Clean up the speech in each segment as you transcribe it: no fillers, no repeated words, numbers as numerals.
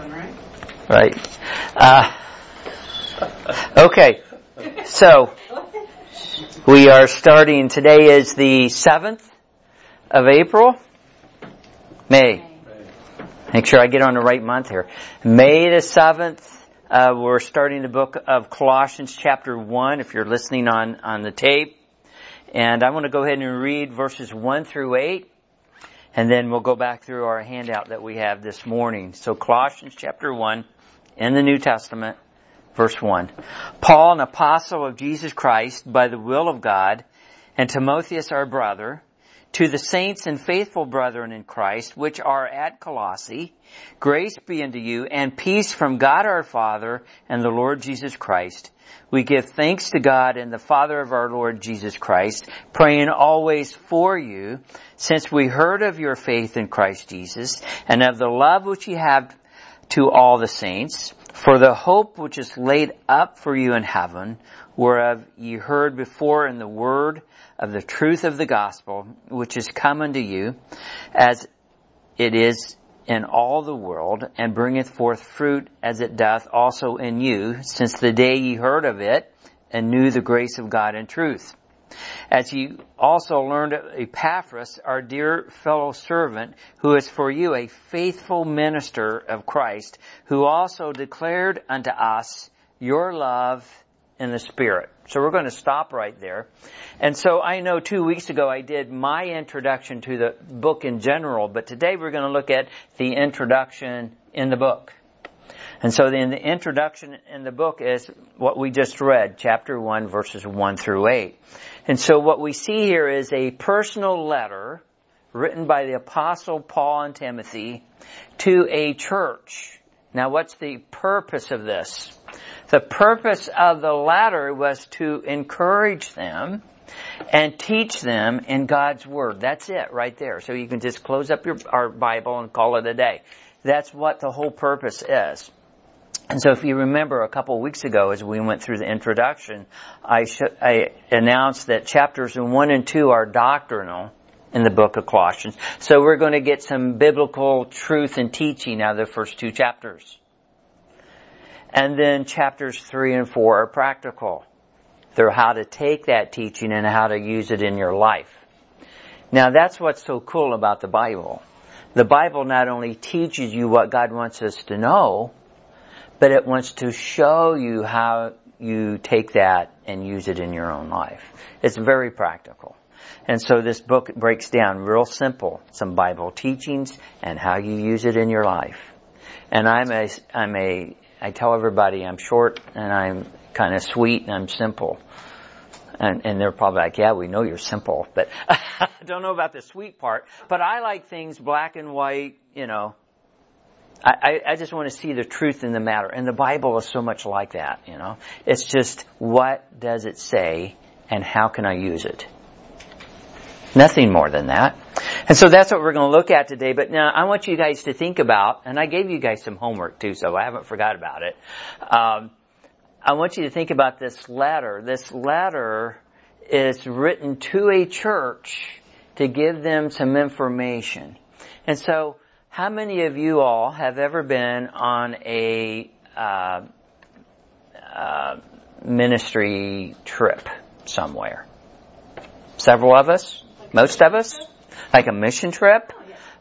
going, right? Right. Okay. So, we are starting, today is the 7th of April. May. Make sure I get on the right month here. May the 7th, we're starting the book of Colossians chapter 1, if you're listening on the tape. And I want to go ahead and read verses 1 through 8, and then we'll go back through our handout that we have this morning. So Colossians chapter 1 in the New Testament, verse 1. Paul, an apostle of Jesus Christ by the will of God, and Timotheus our brother, to the saints and faithful brethren in Christ, which are at Colossae, grace be unto you, and peace from God our Father and the Lord Jesus Christ. We give thanks to God and the Father of our Lord Jesus Christ, praying always for you, since we heard of your faith in Christ Jesus, and of the love which ye have to all the saints, for the hope which is laid up for you in heaven, whereof ye heard before in the word of the truth of the gospel, which is come unto you, as it is in all the world, and bringeth forth fruit as it doth also in you, since the day ye heard of it, and knew the grace of God in truth. As ye also learned Epaphras, our dear fellow servant, who is for you a faithful minister of Christ, who also declared unto us your love in the Spirit. So we're going to stop right there. And so I know 2 weeks ago I did my introduction to the book in general, but today we're going to look at the introduction in the book. And so then the introduction in the book is what we just read, chapter 1, verses 1 through 8. And so what we see here is a personal letter written by the Apostle Paul and Timothy to a church. Now what's the purpose of this? The purpose of the letter was to encourage them and teach them in God's Word. That's it right there. So you can just close up our Bible and call it a day. That's what the whole purpose is. And so if you remember a couple of weeks ago as we went through the introduction, I announced that chapters 1 and 2 are doctrinal in the book of Colossians. So we're going to get some biblical truth and teaching out of the first two chapters. And then chapters 3 and 4 are practical. They're how to take that teaching and how to use it in your life. Now that's what's so cool about the Bible. The Bible not only teaches you what God wants us to know, but it wants to show you how you take that and use it in your own life. It's very practical. And so this book breaks down real simple, some Bible teachings and how you use it in your life. And I tell everybody I'm short and I'm kind of sweet and I'm simple. And they're probably like, yeah, we know you're simple, but I don't know about the sweet part. But I like things black and white, you know. I just want to see the truth in the matter. And the Bible is so much like that, you know. It's just, what does it say and how can I use it? Nothing more than that. And so that's what we're going to look at today. But now I want you guys to think about, and I gave you guys some homework too, so I haven't forgot about it. I want you to think about this letter. This letter is written to a church to give them some information. And so how many of you all have ever been on a ministry trip somewhere? Several of us? Most of us? Like a mission trip?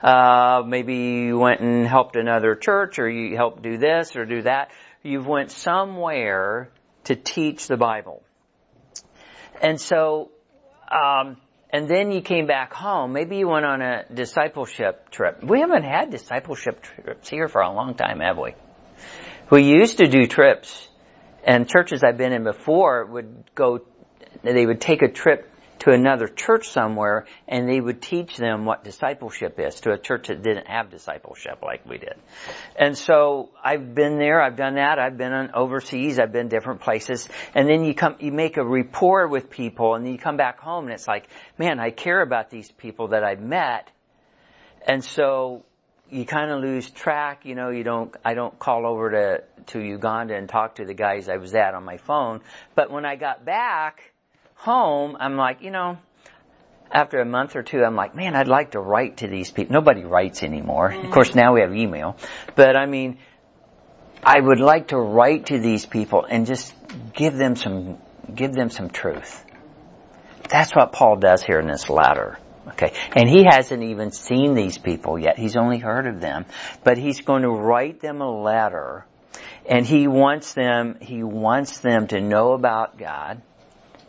Maybe you went and helped another church, or you helped do this or do that. You've went somewhere to teach the Bible. And so, and then you came back home. Maybe you went on a discipleship trip. We haven't had discipleship trips here for a long time, have we? We used to do trips, and churches I've been in before they would take a trip to another church somewhere, and they would teach them what discipleship is to a church that didn't have discipleship like we did. And so I've been there, I've done that, I've been on overseas, I've been different places, and then you make a rapport with people, and then you come back home, and it's like, man, I care about these people that I've met, and so you kind of lose track, you know. I don't call over to Uganda and talk to the guys I was at on my phone, but when I got back home, I'm like, you know, after a month or two, I'm like, man, I'd like to write to these people. Nobody writes anymore. Of course, now we have email. But I mean, I would like to write to these people and just give them some truth. That's what Paul does here in this letter. Okay. And he hasn't even seen these people yet. He's only heard of them. But he's going to write them a letter, and he wants them to know about God,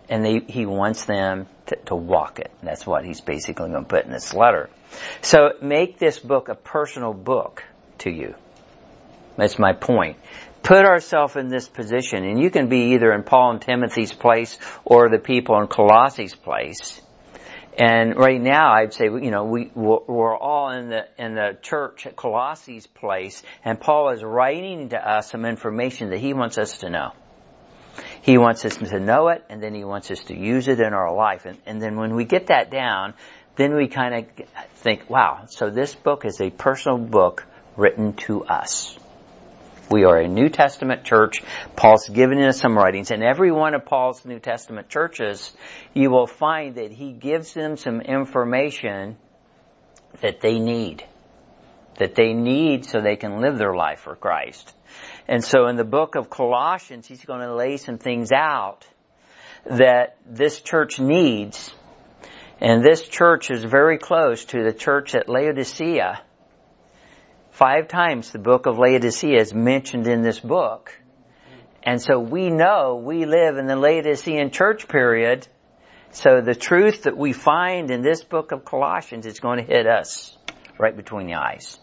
and he wants them to walk it. That's what he's basically going to put in this letter. So make this book a personal book to you. That's my point. Put ourselves in this position, and you can be either in Paul and Timothy's place or the people in Colossi's place. And right now, I'd say, you know, we're all in the church at Colossi's place, and Paul is writing to us some information that he wants us to know. He wants us to know it, and then he wants us to use it in our life. And then when we get that down, then we kind of think, wow, so this book is a personal book written to us. We are a New Testament church. Paul's given us some writings. In every one of Paul's New Testament churches, you will find that he gives them some information that they need so they can live their life for Christ. And so in the book of Colossians, he's going to lay some things out that this church needs. And this church is very close to the church at Laodicea. 5 times the book of Laodicea is mentioned in this book. And so we know we live in the Laodicean church period. So the truth that we find in this book of Colossians is going to hit us right between the eyes.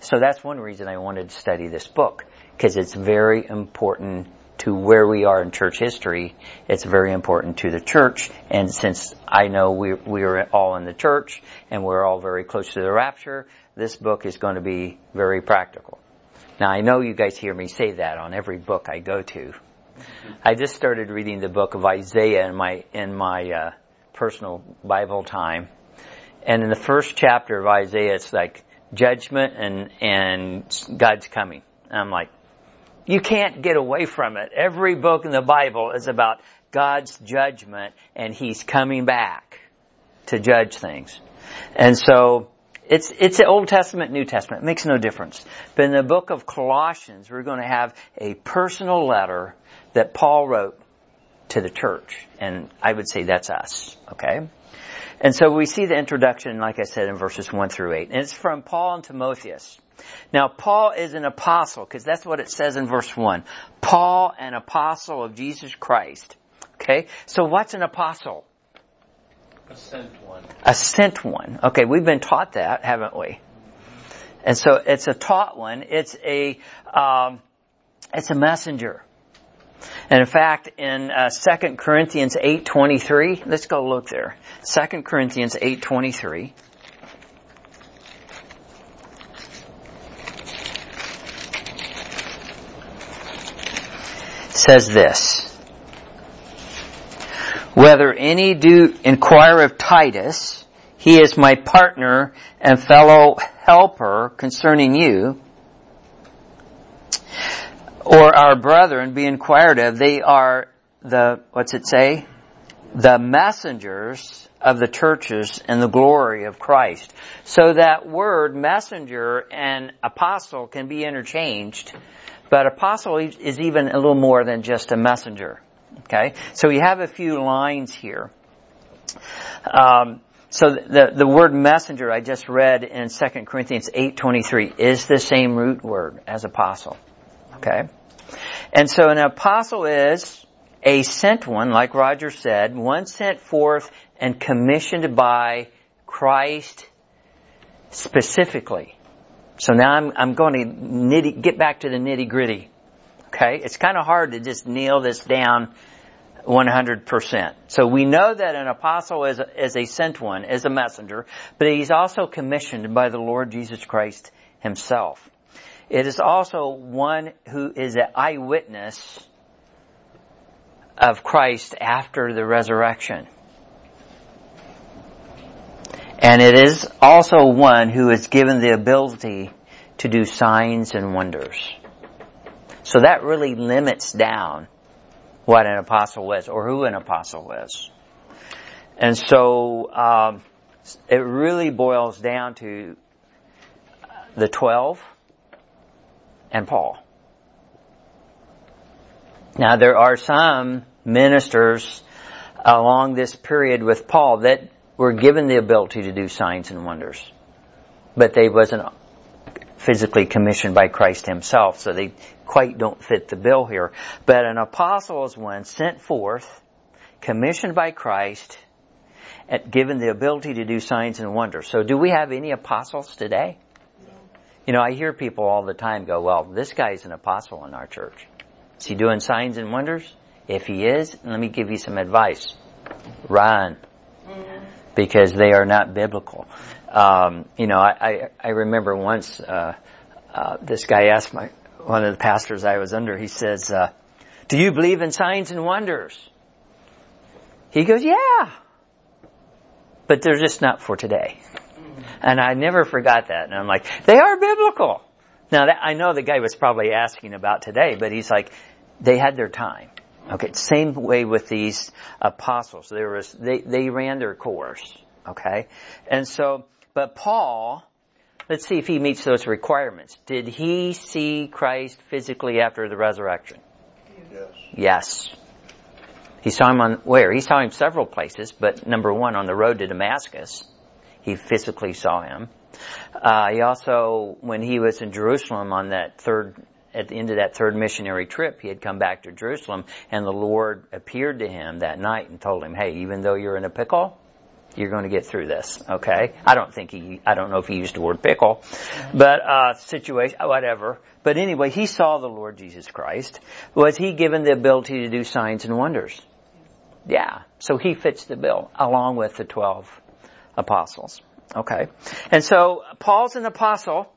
So that's one reason I wanted to study this book, because it's very important to where we are in church history. It's very important to the church. And since I know we are all in the church and we're all very close to the rapture, this book is going to be very practical. Now, I know you guys hear me say that on every book I go to. I just started reading the book of Isaiah in my personal Bible time. And in the first chapter of Isaiah, it's like judgment and God's coming. And I'm like, you can't get away from it. Every book in the Bible is about God's judgment, and he's coming back to judge things. And so it's Old Testament, New Testament. It makes no difference. But in the book of Colossians, we're going to have a personal letter that Paul wrote to the church. And I would say that's us. Okay? And so we see the introduction, like I said, in verses 1 through 8. And it's from Paul and Timotheus. Now, Paul is an apostle, because that's what it says in verse 1. Paul, an apostle of Jesus Christ. Okay? So what's an apostle? A sent one. A sent one. Okay, we've been taught that, haven't we? And so it's a taught one. It's a messenger. And in fact, in 2 Corinthians 8:23, let's go look there. 2 Corinthians 8:23. Says this: whether any do inquire of Titus, he is my partner and fellow helper concerning you, or our brethren be inquired of, they are the, what's it say? The messengers of the churches and the glory of Christ. So that word messenger and apostle can be interchanged, but apostle is even a little more than just a messenger. Okay, so we have a few lines here. So the word messenger I just read in 2 Corinthians 8:23 is the same root word as apostle. Okay, and so an apostle is a sent one, like Roger said, one sent forth and commissioned by Christ specifically. So now I'm going to get back to the nitty gritty. Okay, it's kind of hard to just nail this down 100%. So we know that an apostle is a sent one, is a messenger, but he's also commissioned by the Lord Jesus Christ himself. It is also one who is an eyewitness of Christ after the resurrection. And it is also one who is given the ability to do signs and wonders. So that really limits down what an apostle is, or who an apostle is. And so it really boils down to the 12 and Paul. Now, there are some ministers along this period with Paul that were given the ability to do signs and wonders, but they wasn't physically commissioned by Christ himself, so they quite don't fit the bill here. But an apostle is one sent forth, commissioned by Christ, and given the ability to do signs and wonders. So do we have any apostles today? No. You know, I hear people all the time go, well, this guy's an apostle in our church. Is he doing signs and wonders? If he is, let me give you some advice. Run. Because they are not biblical. I remember once this guy asked one of the pastors I was under, he says, do you believe in signs and wonders? He goes, yeah. But they're just not for today. And I never forgot that. And I'm like, they are biblical. Now, I know the guy was probably asking about today, but he's like, they had their time. Okay, same way with these apostles. They ran their course. Okay? And so, but Paul, let's see if he meets those requirements. Did he see Christ physically after the resurrection? Yes. He saw him on where? He saw him several places, but number one, on the road to Damascus, he physically saw him. He also, when he was in Jerusalem on that at the end of that third missionary trip, he had come back to Jerusalem, and the Lord appeared to him that night and told him, hey, even though you're in a pickle, you're going to get through this, okay? I don't know if he used the word pickle, but situation, whatever. But anyway, he saw the Lord Jesus Christ. Was he given the ability to do signs and wonders? Yeah. So he fits the bill, along with the 12 apostles, okay? And so Paul's an apostle,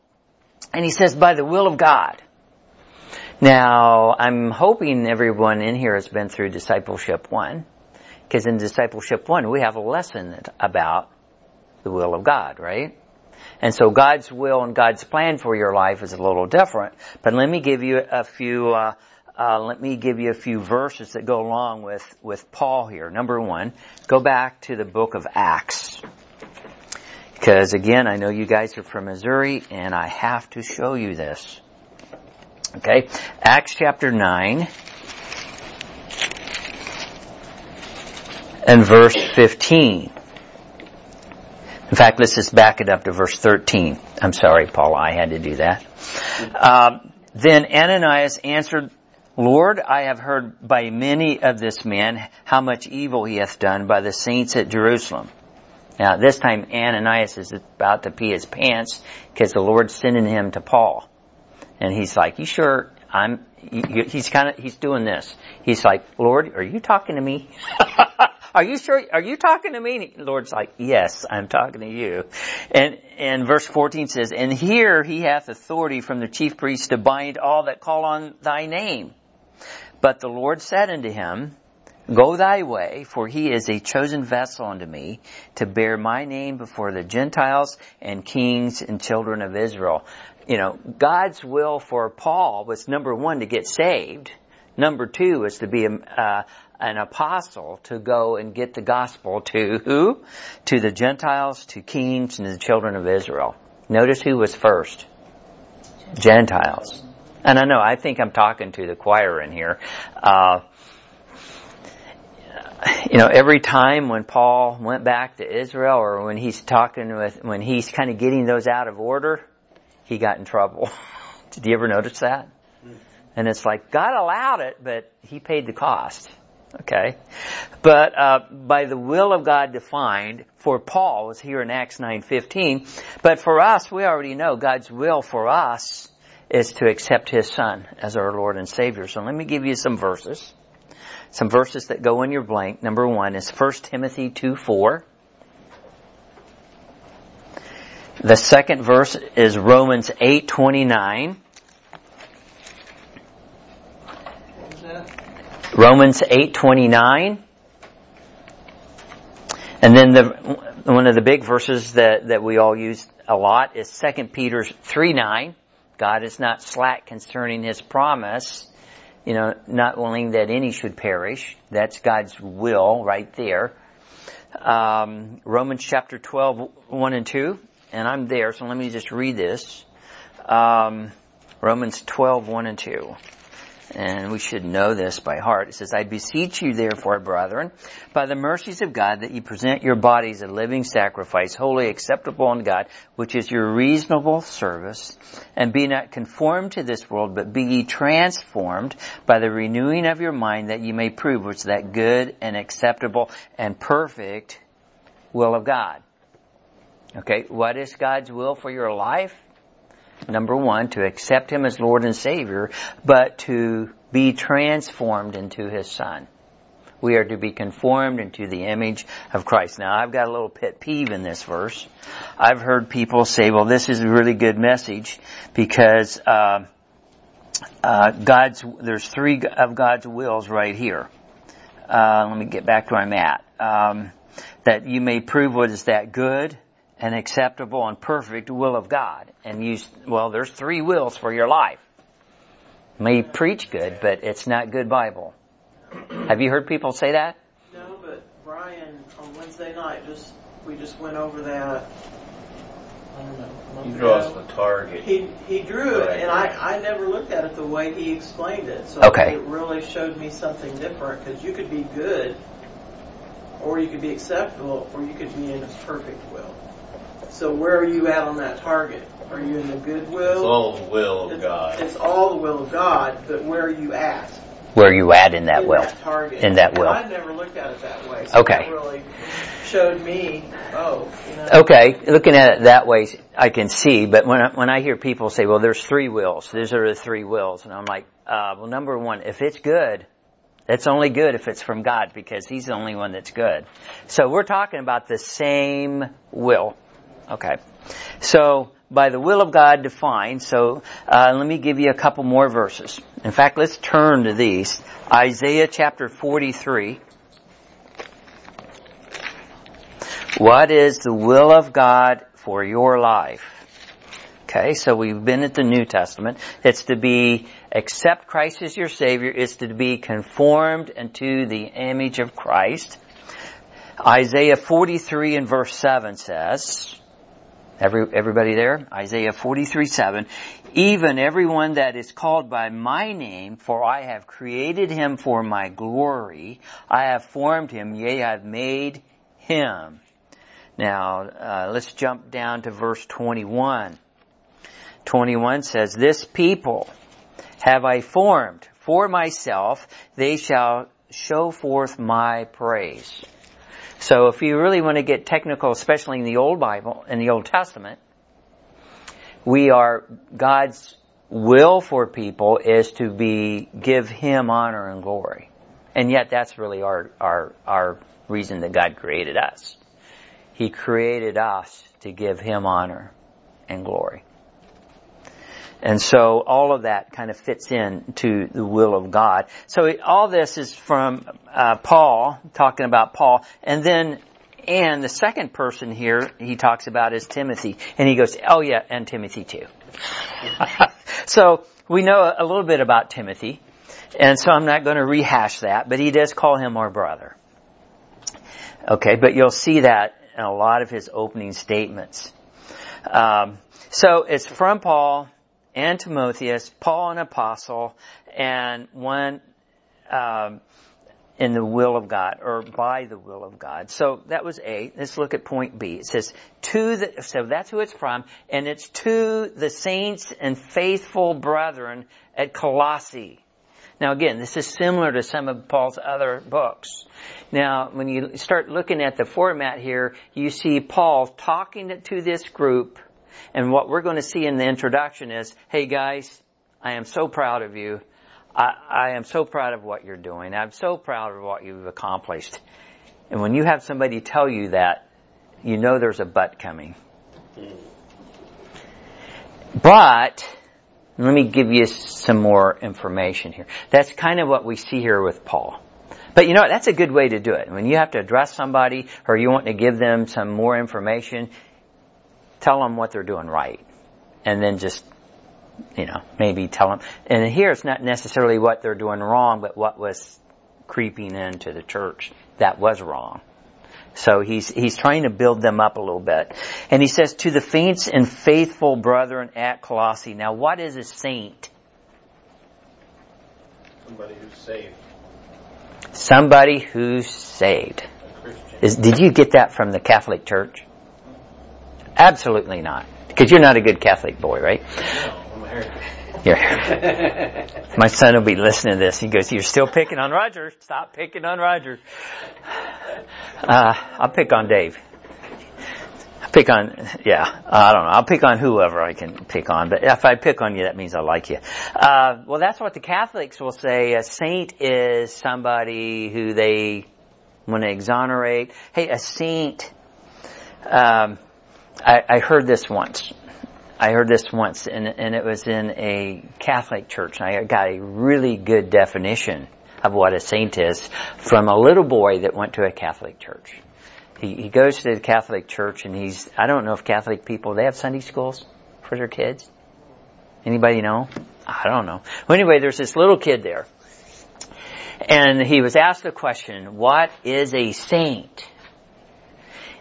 and he says, by the will of God. Now, I'm hoping everyone in here has been through Discipleship 1, because in Discipleship 1, we have a lesson about the will of God, right? And so God's will and God's plan for your life is a little different, but let me give you a few verses that go along with Paul here. Number one, go back to the book of Acts, because again, I know you guys are from Missouri, and I have to show you this. Okay, Acts chapter 9 and verse 15. In fact, let's just back it up to verse 13. I'm sorry, Paul, I had to do that. Then Ananias answered, Lord, I have heard by many of this man how much evil he hath done by the saints at Jerusalem. Now, this time Ananias is about to pee his pants because the Lord's sending him to Paul. And he's like, you sure? He's doing this. He's like, Lord, are you talking to me? Are you sure? Are you talking to me? And Lord's like, yes, I'm talking to you. And verse 14 says, and here he hath authority from the chief priest to bind all that call on thy name. But the Lord said unto him, go thy way, for he is a chosen vessel unto me to bear my name before the Gentiles and kings and children of Israel. You know, God's will for Paul was, number one, to get saved. Number two was to be an apostle, to go and get the gospel to who? To the Gentiles, to kings, and to the children of Israel. Notice who was first. Gentiles. And I know, I think I'm talking to the choir in here. You know, every time when Paul went back to Israel, or when he's kind of getting those out of order, he got in trouble. Did you ever notice that? And it's like, God allowed it, but he paid the cost. Okay? But by the will of God defined, for Paul was here in Acts 9:15, but for us, we already know God's will for us is to accept his Son as our Lord and Savior. So let me give you some verses. Some verses that go in your blank. Number one is 1 Timothy 2:4. The second verse is Romans 8:29. Romans 8:29. And then one of the big verses that we all use a lot is 2 Peter 3:9. God is not slack concerning his promise, you know, not willing that any should perish. That's God's will right there. Romans chapter 12:1-2. And I'm there, so let me just read this. Romans 12:1-2. and we should know this by heart. It says, I beseech you therefore, brethren, by the mercies of God, that you present your bodies a living sacrifice, holy, acceptable unto God, which is your reasonable service. And be not conformed to this world, but be ye transformed by the renewing of your mind, that you may prove what's that good and acceptable and perfect will of God. Okay, what is God's will for your life? Number one, to accept Him as Lord and Savior, but to be transformed into His Son. We are to be conformed into the image of Christ. Now, I've got a little pet peeve in this verse. I've heard people say, well, this is a really good message because there's three of God's wills right here. Let me get back to where I'm at. That you may prove what is that good and acceptable and perfect will of God. And there's three wills for your life. You may preach good, but it's not good Bible. Have you heard people say that? No, but Brian, on Wednesday night, we just went over that. I don't know. He draws the target. He drew it, and I never looked at it the way he explained it. So It really showed me something different, because you could be good, or you could be acceptable, or you could be in His perfect will. So where are you at on that target? Are you in the good will? It's all the will of God. It's all the will of God, but where are you at? Where are you at in that will? In that will. I've never looked at it that way. So That really showed me, Okay, looking at it that way, I can see. But when I hear people say, well, there's three wills. These are the three wills. And I'm like, number one, if it's good, it's only good if it's from God, because He's the only one that's good. So we're talking about the same will. Okay. So, by the will of God defined, let me give you a couple more verses. In fact, let's turn to these. Isaiah chapter 43. What is the will of God for your life? Okay, so we've been at the New Testament. It's to be, accept Christ as your Savior. It's to be conformed unto the image of Christ. Isaiah 43 and verse 7 says... Everybody there? Isaiah 43:7. Even everyone that is called by my name, for I have created him for my glory. I have formed him, yea, I have made him. Now, let's jump down to verse 21. 21 says, This people have I formed for myself. They shall show forth my praise. So if you really want to get technical, especially in the Old Bible, in the Old Testament, we are, God's will for people is to be, give Him honor and glory. And yet that's really our reason that God created us. He created us to give Him honor and glory. And so all of that kind of fits in to the will of God. So all this is from Paul, talking about Paul. And then, and the second person here he talks about is Timothy. And he goes, oh yeah, and Timothy too. So we know a little bit about Timothy. And so I'm not going to rehash that, but he does call him our brother. Okay, but you'll see that in a lot of his opening statements. So it's from Paul and Timotheus, Paul an apostle, and one in the will of God, or by the will of God. So that was A. Let's look at point B. It says, so that's who it's from, and it's to the saints and faithful brethren at Colossae. Now again, this is similar to some of Paul's other books. Now, when you start looking at the format here, you see Paul talking to this group. And what we're going to see in the introduction is, hey guys, I am so proud of you. I am so proud of what you're doing. I'm so proud of what you've accomplished. And when you have somebody tell you that, you know there's a but coming. But, let me give you some more information here. That's kind of what we see here with Paul. But you know what? That's a good way to do it. When you have to address somebody or you want to give them some more information, tell them what they're doing right. And then just, maybe tell them. And here it's not necessarily what they're doing wrong, but what was creeping into the church that was wrong. So he's trying to build them up a little bit. And he says, to the saints and faithful brethren at Colossae. Now what is a saint? Somebody who's saved. Somebody who's saved. Did you get that from the Catholic Church? Absolutely not. Because you're not a good Catholic boy, right? No, I'm here. My son will be listening to this. He goes, "You're still picking on Roger. Stop picking on Roger." I'll pick on Dave. I don't know. I'll pick on whoever I can pick on. But if I pick on you, that means I like you. Well, that's what the Catholics will say. A saint is somebody who they want to exonerate. Hey, a saint, I heard this once. and it was in a Catholic church. And I got a really good definition of what a saint is from a little boy that went to a Catholic church. He goes to the Catholic church, and I don't know if Catholic people, they have Sunday schools for their kids? Anybody know? I don't know. Well, anyway, there's this little kid there. And he was asked the question, what is a saint?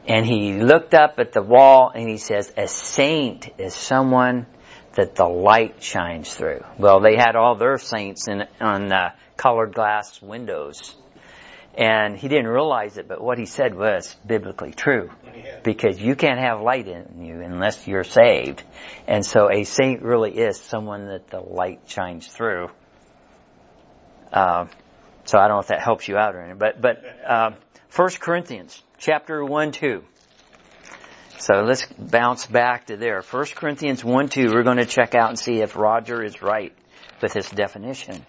And he looked up at the wall, and he says, a saint is someone that the light shines through. Well, they had all their saints on colored glass windows. And he didn't realize it, but what he said was biblically true. Because you can't have light in you unless you're saved. And so a saint really is someone that the light shines through. So I don't know if that helps you out or anything. But 1 Corinthians chapter 1-2. So let's bounce back to there. 1 Corinthians 1-2, we're going to check out and see if Roger is right with his definition.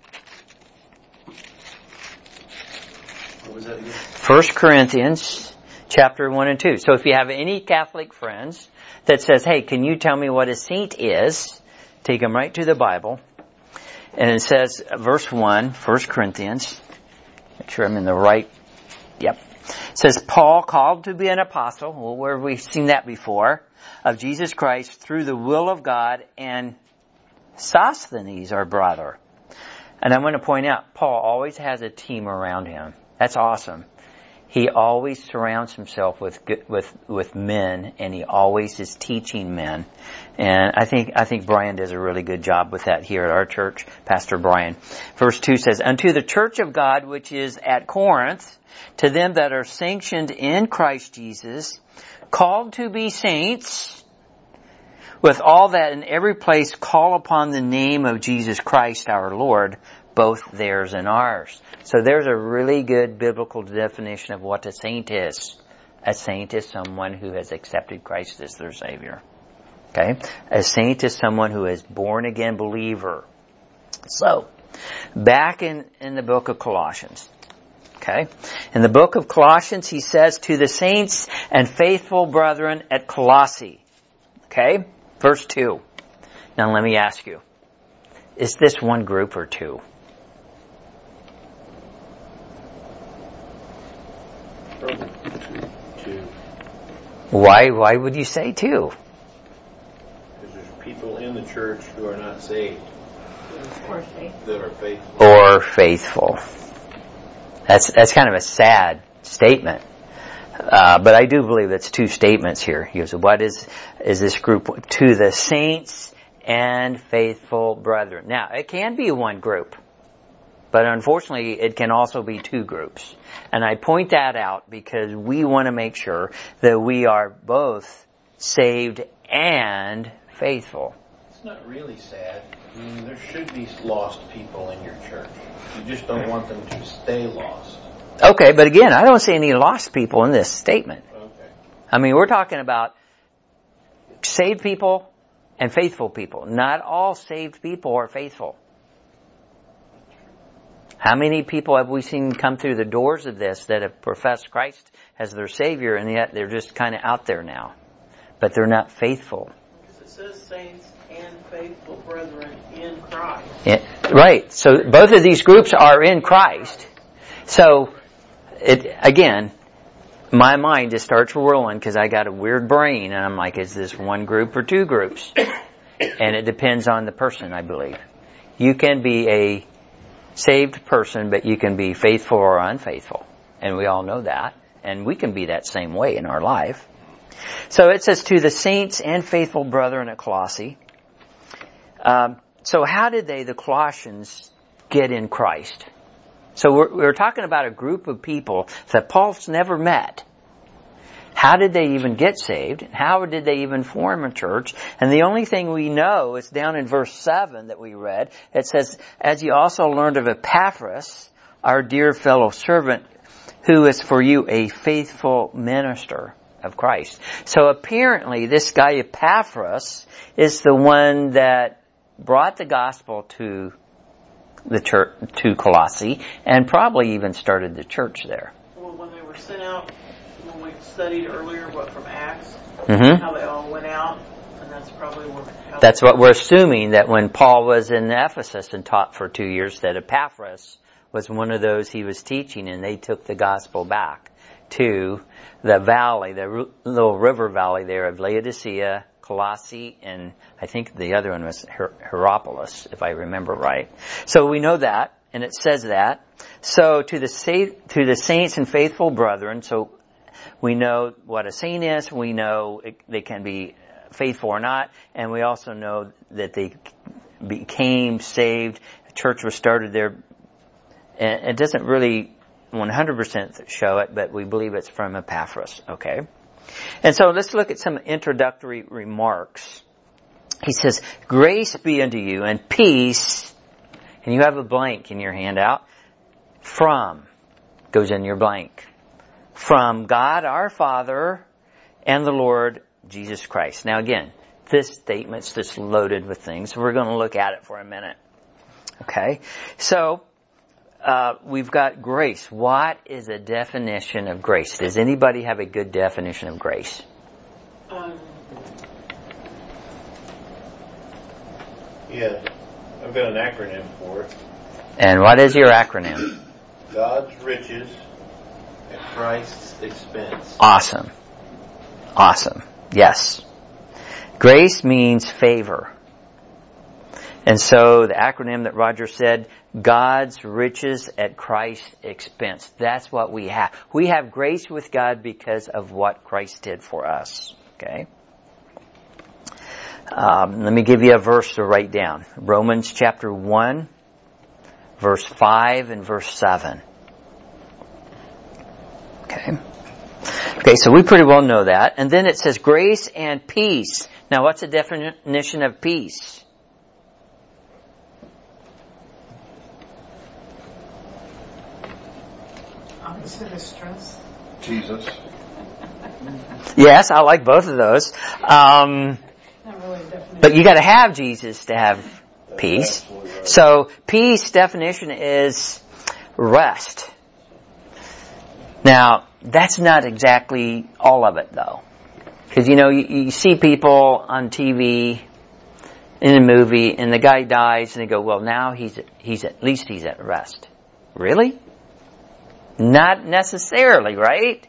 1 Corinthians chapter 1 and 2. So if you have any Catholic friends that says, hey, can you tell me what a saint is? Take them right to the Bible. And it says, verse 1, 1 Corinthians. Make sure I'm in the right. Yep. It says, Paul, called to be an apostle. Well, where have we seen that before? Of Jesus Christ through the will of God, and Sosthenes, our brother. And I want to point out, Paul always has a team around him. That's awesome. He always surrounds himself with men, and he always is teaching men. And I think Brian does a really good job with that here at our church, Pastor Brian. Verse 2 says, unto the church of God which is at Corinth, to them that are sanctioned in Christ Jesus, called to be saints, with all that in every place call upon the name of Jesus Christ our Lord, both theirs and ours. So there's a really good biblical definition of what a saint is. A saint is someone who has accepted Christ as their Savior. Okay? A saint is someone who is born again believer. So, back in the book of Colossians. Okay? In the book of Colossians, he says, to the saints and faithful brethren at Colossae. Okay? Verse 2. Now let me ask you, is this one group or two? Why would you say two? Because there's people in the church who are not saved. Or faithful. That are faithful. Or faithful. That's kind of a sad statement. But I do believe it's two statements here. He goes, what is this group? To the saints and faithful brethren. Now, it can be one group. But unfortunately, it can also be two groups. And I point that out because we want to make sure that we are both saved and faithful. It's not really sad. I mean, there should be lost people in your church. You just don't want them to stay lost. Okay, but again, I don't see any lost people in this statement. Okay. I mean, we're talking about saved people and faithful people. Not all saved people are faithful. How many people have we seen come through the doors of this that have professed Christ as their Savior, and yet they're just kind of out there now? But they're not faithful. Because it says saints and faithful brethren in Christ. Yeah, right. So both of these groups are in Christ. So, again, my mind just starts whirling because I got a weird brain, and I'm like, is this one group or two groups? And it depends on the person, I believe. You can be a saved person, but you can be faithful or unfaithful. And we all know that. And we can be that same way in our life. So it says, to the saints and faithful brethren at Colossae. So how did the Colossians, get in Christ. So we're talking about a group of people that Paul's never met. How did they even get saved? How did they even form a church? And the only thing we know is down in verse 7 that we read. It says, as you also learned of Epaphras, our dear fellow servant, who is for you a faithful minister of Christ. So apparently this guy Epaphras is the one that brought the gospel to the church, to Colossae, and probably even started the church there. Well, when they were sent out, when we studied earlier from Acts, how they all went out, and that's probably what... That's what we're assuming, that when Paul was in Ephesus and taught for 2 years, that Epaphras was one of those he was teaching, and they took the gospel back to the valley, the little river valley there of Laodicea, Colossae, and I think the other one was Hierapolis, if I remember right. So we know that, and it says that. So to the saints and faithful brethren, so we know what a saint is, we know they can be faithful or not, and we also know that they became saved, a church was started there. And it doesn't really 100% show it, but we believe it's from Epaphras, okay? And so let's look at some introductory remarks. He says, grace be unto you and peace, and you have a blank in your handout, from, goes in your blank, from God our Father and the Lord Jesus Christ. Now again, this statement's just loaded with things. We're going to look at it for a minute. Okay? So, we've got grace. What is a definition of grace? Does anybody have a good definition of grace? Yeah, I've got an acronym for it. And what is your acronym? God's riches at Christ's expense. Awesome. Awesome. Yes. Grace means favor. And so the acronym that Roger said, God's riches at Christ's expense. That's what we have. We have grace with God because of what Christ did for us. Okay. Let me give you a verse to write down. Romans chapter 1, verse 5 and verse 7. Okay. Okay, so we pretty well know that. And then it says grace and peace. Now what's the definition of peace? Jesus. Yes, I like both of those. But you got to have Jesus to have peace. So peace definition is rest. Now, that's not exactly all of it, though. Because, you see people on TV, in a movie, and the guy dies, and they go, well, now he's at least he's at rest. Really? Not necessarily, right?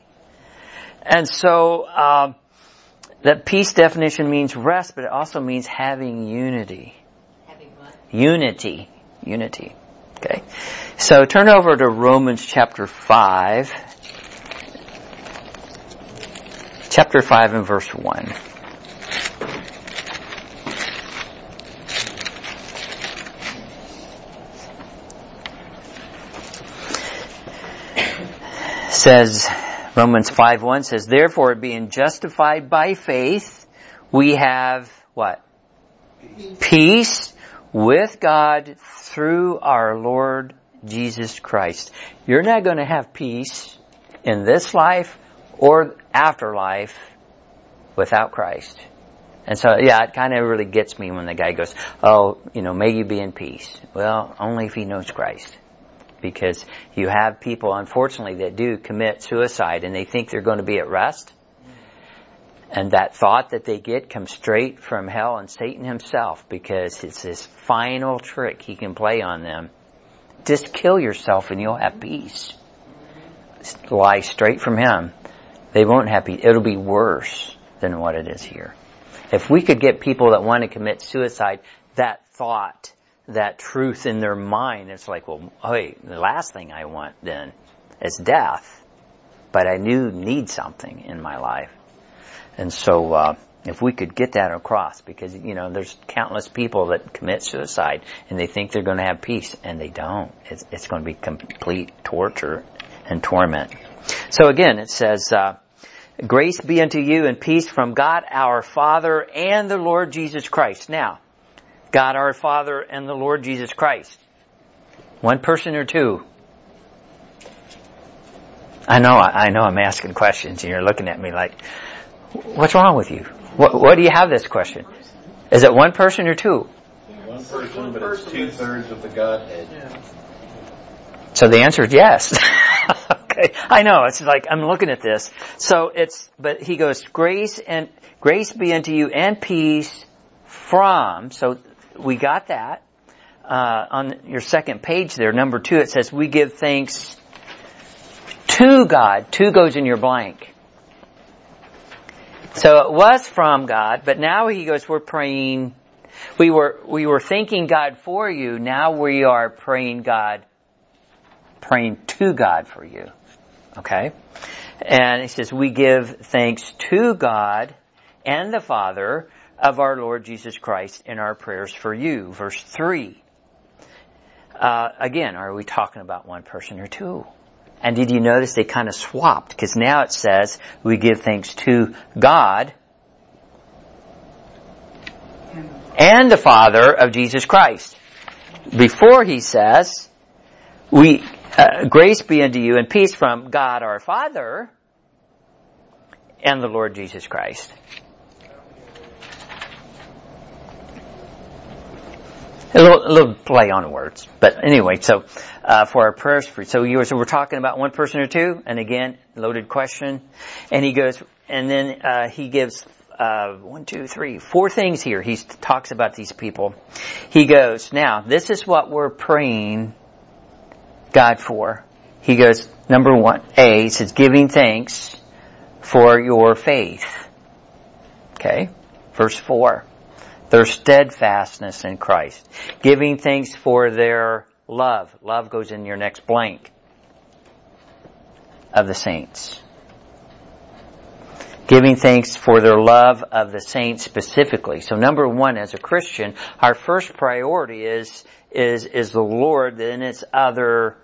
And so that peace definition means rest, but it also means having unity. Having what? Unity. Unity. Okay. So turn over to Romans chapter 5. Chapter 5 and verse 1. Says, Romans 5:1 says, therefore, being justified by faith, we have, what? Peace with God through our Lord Jesus Christ. You're not going to have peace in this life or afterlife without Christ. And so, yeah, it kind of really gets me when the guy goes, oh, may you be in peace. Well, only if he knows Christ. Because you have people, unfortunately, that do commit suicide and they think they're going to be at rest. And that thought that they get comes straight from hell and Satan himself, because it's this final trick he can play on them. Just kill yourself and you'll have peace. Lie straight from him. They won't have peace. It'll be worse than what it is here. If we could get people that want to commit suicide, that thought, that truth in their mind, it's like, well, hey, the last thing I want then is death, but I need something in my life. And so If we could get that across, because, you know, there's countless people that commit suicide and they think they're going to have peace, and they don't. It's going to be complete torture and torment. So again, it says, grace be unto you and peace from God our Father and the Lord Jesus Christ. Now, God our Father and the Lord Jesus Christ. One person or two? I know I'm asking questions and you're looking at me like, what's wrong with you? What do you have this question? Is it one person or two? One person, but it's 2/3 of the Godhead. So the answer is yes. Okay. I know, it's like, I'm looking at this. But he goes, grace be unto you and peace from, so we got that. On your second page there, number 2, it says, we give thanks to God. Two goes in your blank. So it was from God, but now he goes, we're praying, we were thanking God for you, now we are praying to God for you. Okay? And he says, we give thanks to God and the Father of our Lord Jesus Christ in our prayers for you. Verse 3. Again, are we talking about one person or two? And did you notice they kind of swapped? Because now it says, we give thanks to God and the Father of Jesus Christ. Before he says, grace be unto you and peace from God our Father and the Lord Jesus Christ. A little play on words. But anyway, so for our prayers for so we're talking about one person or two, and again, loaded question. And he goes, and then he gives 4 things here. He talks about these people. He goes, now, this is what we're praying God for. He goes, number 1, A, says, giving thanks for your faith. Okay? Verse 4. Their steadfastness in Christ. Giving thanks for their love. Love goes in your next blank. Of the saints. Giving thanks for their love of the saints specifically. So number 1, as a Christian, our first priority is the Lord, then it's it's our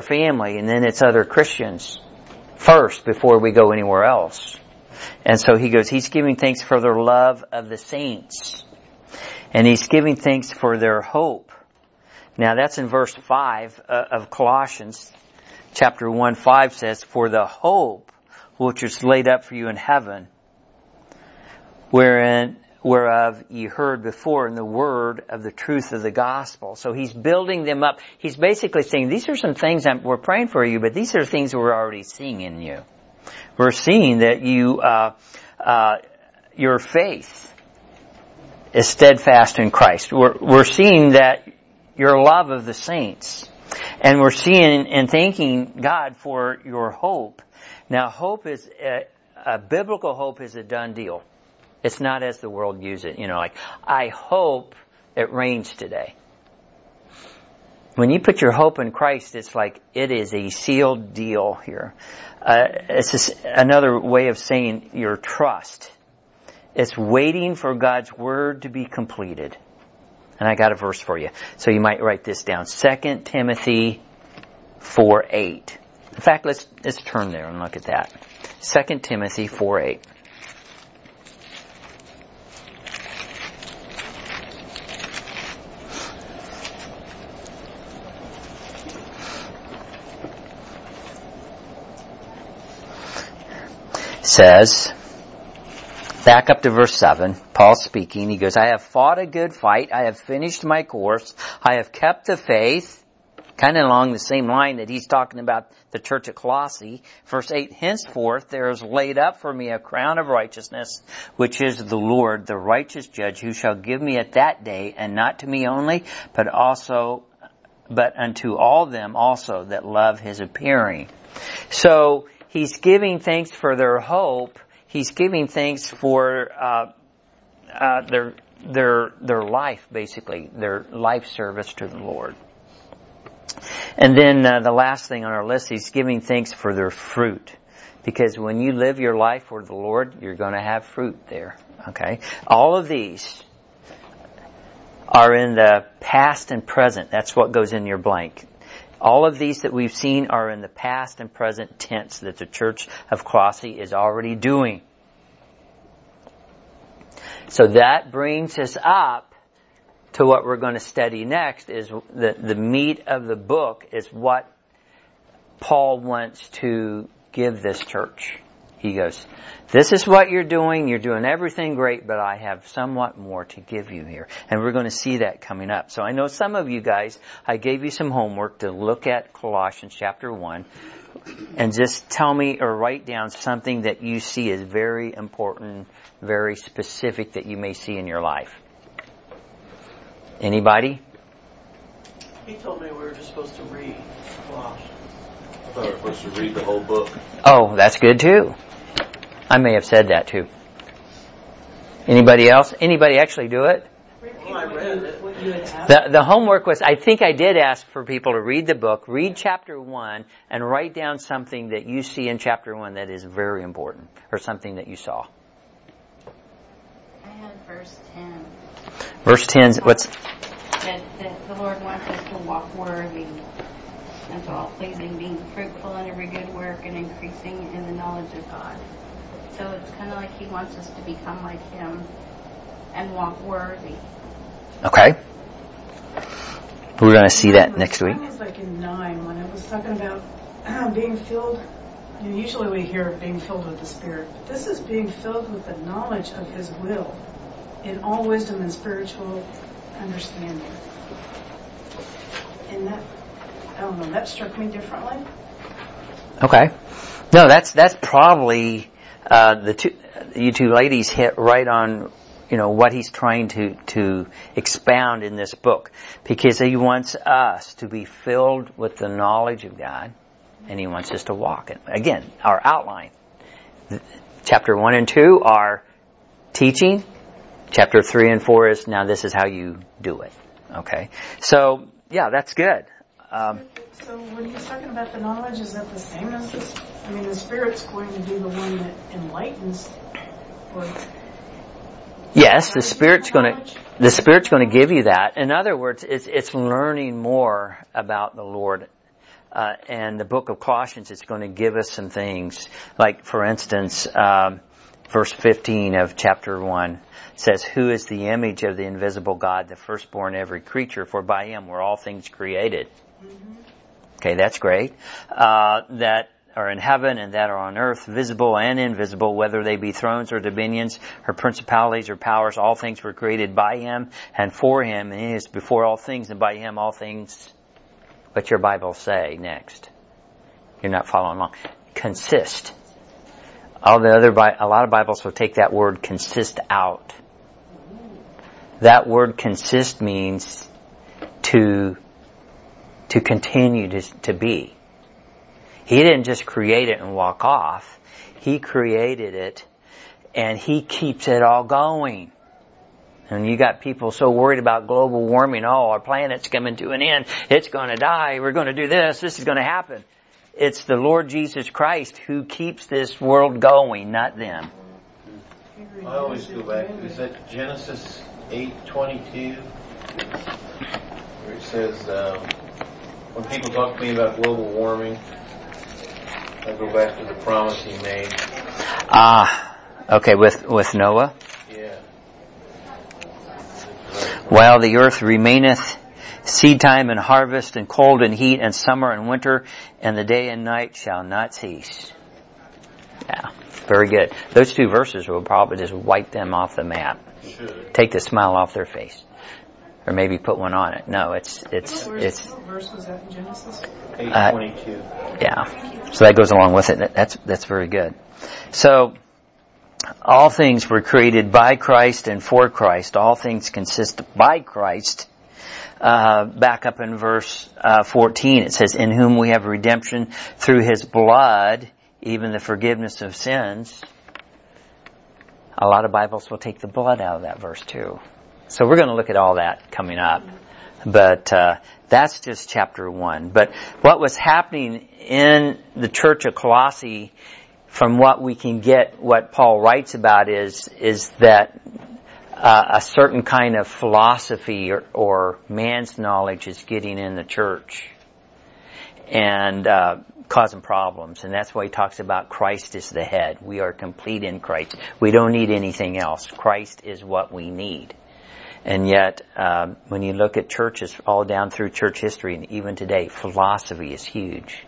family, and then it's other Christians first before we go anywhere else. And so he goes, he's giving thanks for their love of the saints. And he's giving thanks for their hope. Now that's in verse 5 of Colossians. Chapter 1:5 says, for the hope which is laid up for you in heaven, whereof ye heard before in the word of the truth of the gospel. So he's building them up. He's basically saying, these are some things that we're praying for you, but these are things we're already seeing in you. We're seeing that you, your faith is steadfast in Christ. We're seeing that your love of the saints. And we're seeing and thanking God for your hope. Now, hope is, a biblical hope is a done deal. It's not as the world uses it. You know, like, I hope it rains today. When you put your hope in Christ, it's like it is a sealed deal here. It's just another way of saying your trust. It's waiting for God's word to be completed. And I got a verse for you. So you might write this down. 2 Timothy 4:8. In fact, let's turn there and look at that. 2 Timothy 4:8. Says, back up to verse 7, Paul's speaking, he goes, I have fought a good fight, I have finished my course, I have kept the faith, kind of along the same line that he's talking about the church at Colossae, verse 8, henceforth there is laid up for me a crown of righteousness, which is the Lord, the righteous judge, who shall give me at that day, and not to me only, but unto all them also that love his appearing. So, he's giving thanks for their hope. He's giving thanks for their life, basically their life service to the Lord. And then the last thing on our list, he's giving thanks for their fruit. Because when you live your life for the Lord, you're going to have fruit there. Okay? All of these are in the past and present. That's what goes in your blank. All of these that we've seen are in the past and present tense that the church of Colossae is already doing. So that brings us up to what we're going to study next, is the meat of the book is what Paul wants to give this church. He goes, this is what you're doing everything great, but I have somewhat more to give you here. And we're going to see that coming up. So I know some of you guys, I gave you some homework to look at Colossians chapter 1 and just tell me or write down something that you see is very important, very specific that you may see in your life. Anybody? He told me we were just supposed to read Colossians. I thought we were supposed to read the whole book. Oh, that's good too. I may have said that too. Anybody else? Anybody actually do it? Well, I read it. The homework was, I think I did ask for people to read the book, read chapter 1, and write down something that you see in chapter 1 that is very important, or something that you saw. I had verse 10. Verse 10, what's... That the Lord wants us to walk worthy unto all pleasing, being fruitful in every good work and increasing in the knowledge of God. So it's kind of like He wants us to become like Him and walk worthy. Okay. We're going to see that next week. I was like in 9 when it was talking about being filled. And usually we hear being filled with the Spirit. But this is being filled with the knowledge of His will in all wisdom and spiritual understanding. And that, I don't know, that struck me differently. Okay. No, that's probably... you two ladies hit right on, what he's trying to expound in this book. Because he wants us to be filled with the knowledge of God, and he wants us to walk it. Again, our outline. Chapter 1 and 2 are teaching. Chapter 3 and 4 is, now this is how you do it. Okay? So, yeah, that's good. So when he's talking about the knowledge, is that the same as this? I mean, the Spirit's going to be the one that enlightens. Yes, the Spirit's going to give you that. In other words, it's learning more about the Lord. And the book of Colossians is going to give us some things. Like, for instance, verse 15 of chapter 1 says, "Who is the image of the invisible God, the firstborn of every creature? For by Him were all things created." Mm-hmm. Okay, that's great. That are in heaven and that are on earth, visible and invisible, whether they be thrones or dominions or principalities or powers, all things were created by Him and for Him, and He is before all things, and by Him all things. But your Bible say next. You're not following along. Consist. A lot of Bibles will take that word consist out. That word consist means to continue to be. He didn't just create it and walk off. He created it, and He keeps it all going. And you got people so worried about global warming. Oh, our planet's coming to an end. It's going to die. We're going to do this. This is going to happen. It's the Lord Jesus Christ who keeps this world going, not them. I always go back. Is that Genesis 8:22? Where it says, when people talk to me about global warming, I go back to the promise He made. Okay, with Noah? Yeah. While the earth remaineth, seedtime and harvest and cold and heat and summer and winter, and the day and night shall not cease. Yeah, very good. Those two verses will probably just wipe them off the map. Sure. Take the smile off their face. Or maybe put one on it. No, it's. What verse was that in Genesis? 8:22. Yeah. So that goes along with it. That's very good. So, all things were created by Christ and for Christ. All things consist by Christ. Back up in verse 14, it says, "In whom we have redemption through His blood, even the forgiveness of sins." A lot of Bibles will take the blood out of that verse too. So we're going to look at all that coming up. But that's just chapter 1. But what was happening in the church of Colossae from what we can get, what Paul writes about is that a certain kind of philosophy or man's knowledge is getting in the church and causing problems. And that's why he talks about Christ is the head. We are complete in Christ. We don't need anything else. Christ is what we need. And yet, when you look at churches all down through church history and even today, philosophy is huge.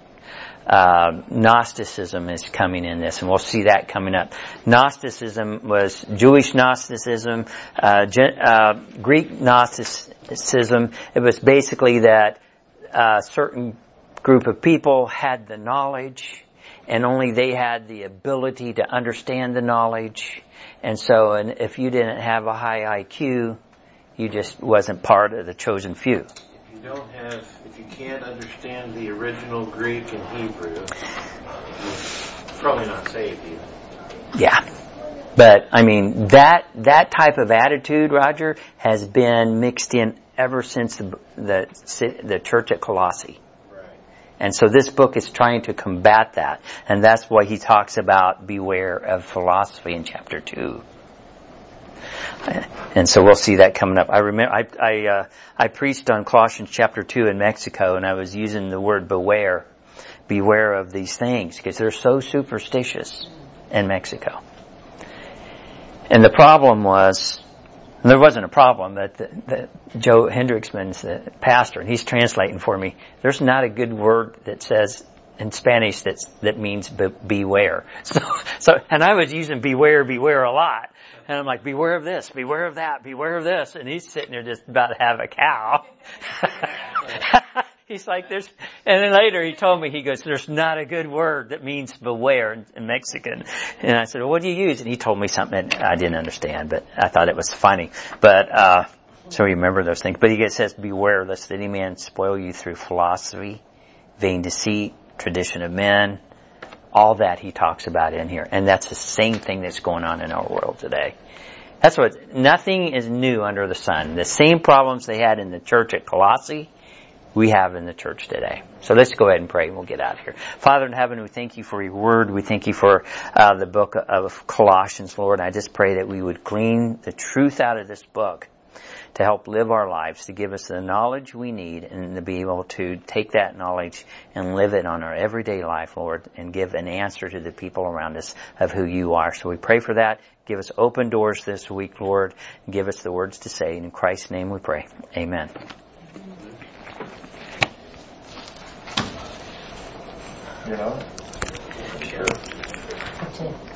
Gnosticism is coming in this, and we'll see that coming up. Gnosticism was Jewish Gnosticism, Greek Gnosticism. It was basically that a certain group of people had the knowledge, and only they had the ability to understand the knowledge. And so, and if you didn't have a high IQ, you just wasn't part of the chosen few. If you can't understand the original Greek and Hebrew, you're probably not saved either. Yeah. But, I mean, that type of attitude, Roger, has been mixed in ever since the church at Colossae. Right. And so this book is trying to combat that. And that's why he talks about beware of philosophy in chapter 2. And so we'll see that coming up. I remember I preached on Colossians chapter 2 in Mexico, and I was using the word beware of these things, because they're so superstitious in Mexico. And the problem was, there wasn't a problem, but the Joe Hendricksman's the pastor, and he's translating for me. There's not a good word that says in Spanish that means beware. So and I was using beware a lot. And I'm like, beware of this, beware of that, beware of this. And he's sitting there just about to have a cow. He's like, there's, and then later he told me, he goes, there's not a good word that means beware in Mexican. And I said, well, what do you use? And he told me something that I didn't understand, but I thought it was funny. But, so we remember those things. But he says, beware lest any man spoil you through philosophy, vain deceit, tradition of men. All that he talks about in here. And that's the same thing that's going on in our world today. That's what, nothing is new under the sun. The same problems they had in the church at Colossae, we have in the church today. So let's go ahead and pray and we'll get out of here. Father in heaven, we thank you for your word. We thank you for the book of Colossians, Lord. And I just pray that we would glean the truth out of this book to help live our lives, to give us the knowledge we need and to be able to take that knowledge and live it on our everyday life, Lord, and give an answer to the people around us of who you are. So we pray for that. Give us open doors this week, Lord. Give us the words to say. In Christ's name we pray. Amen. Yeah. Sure.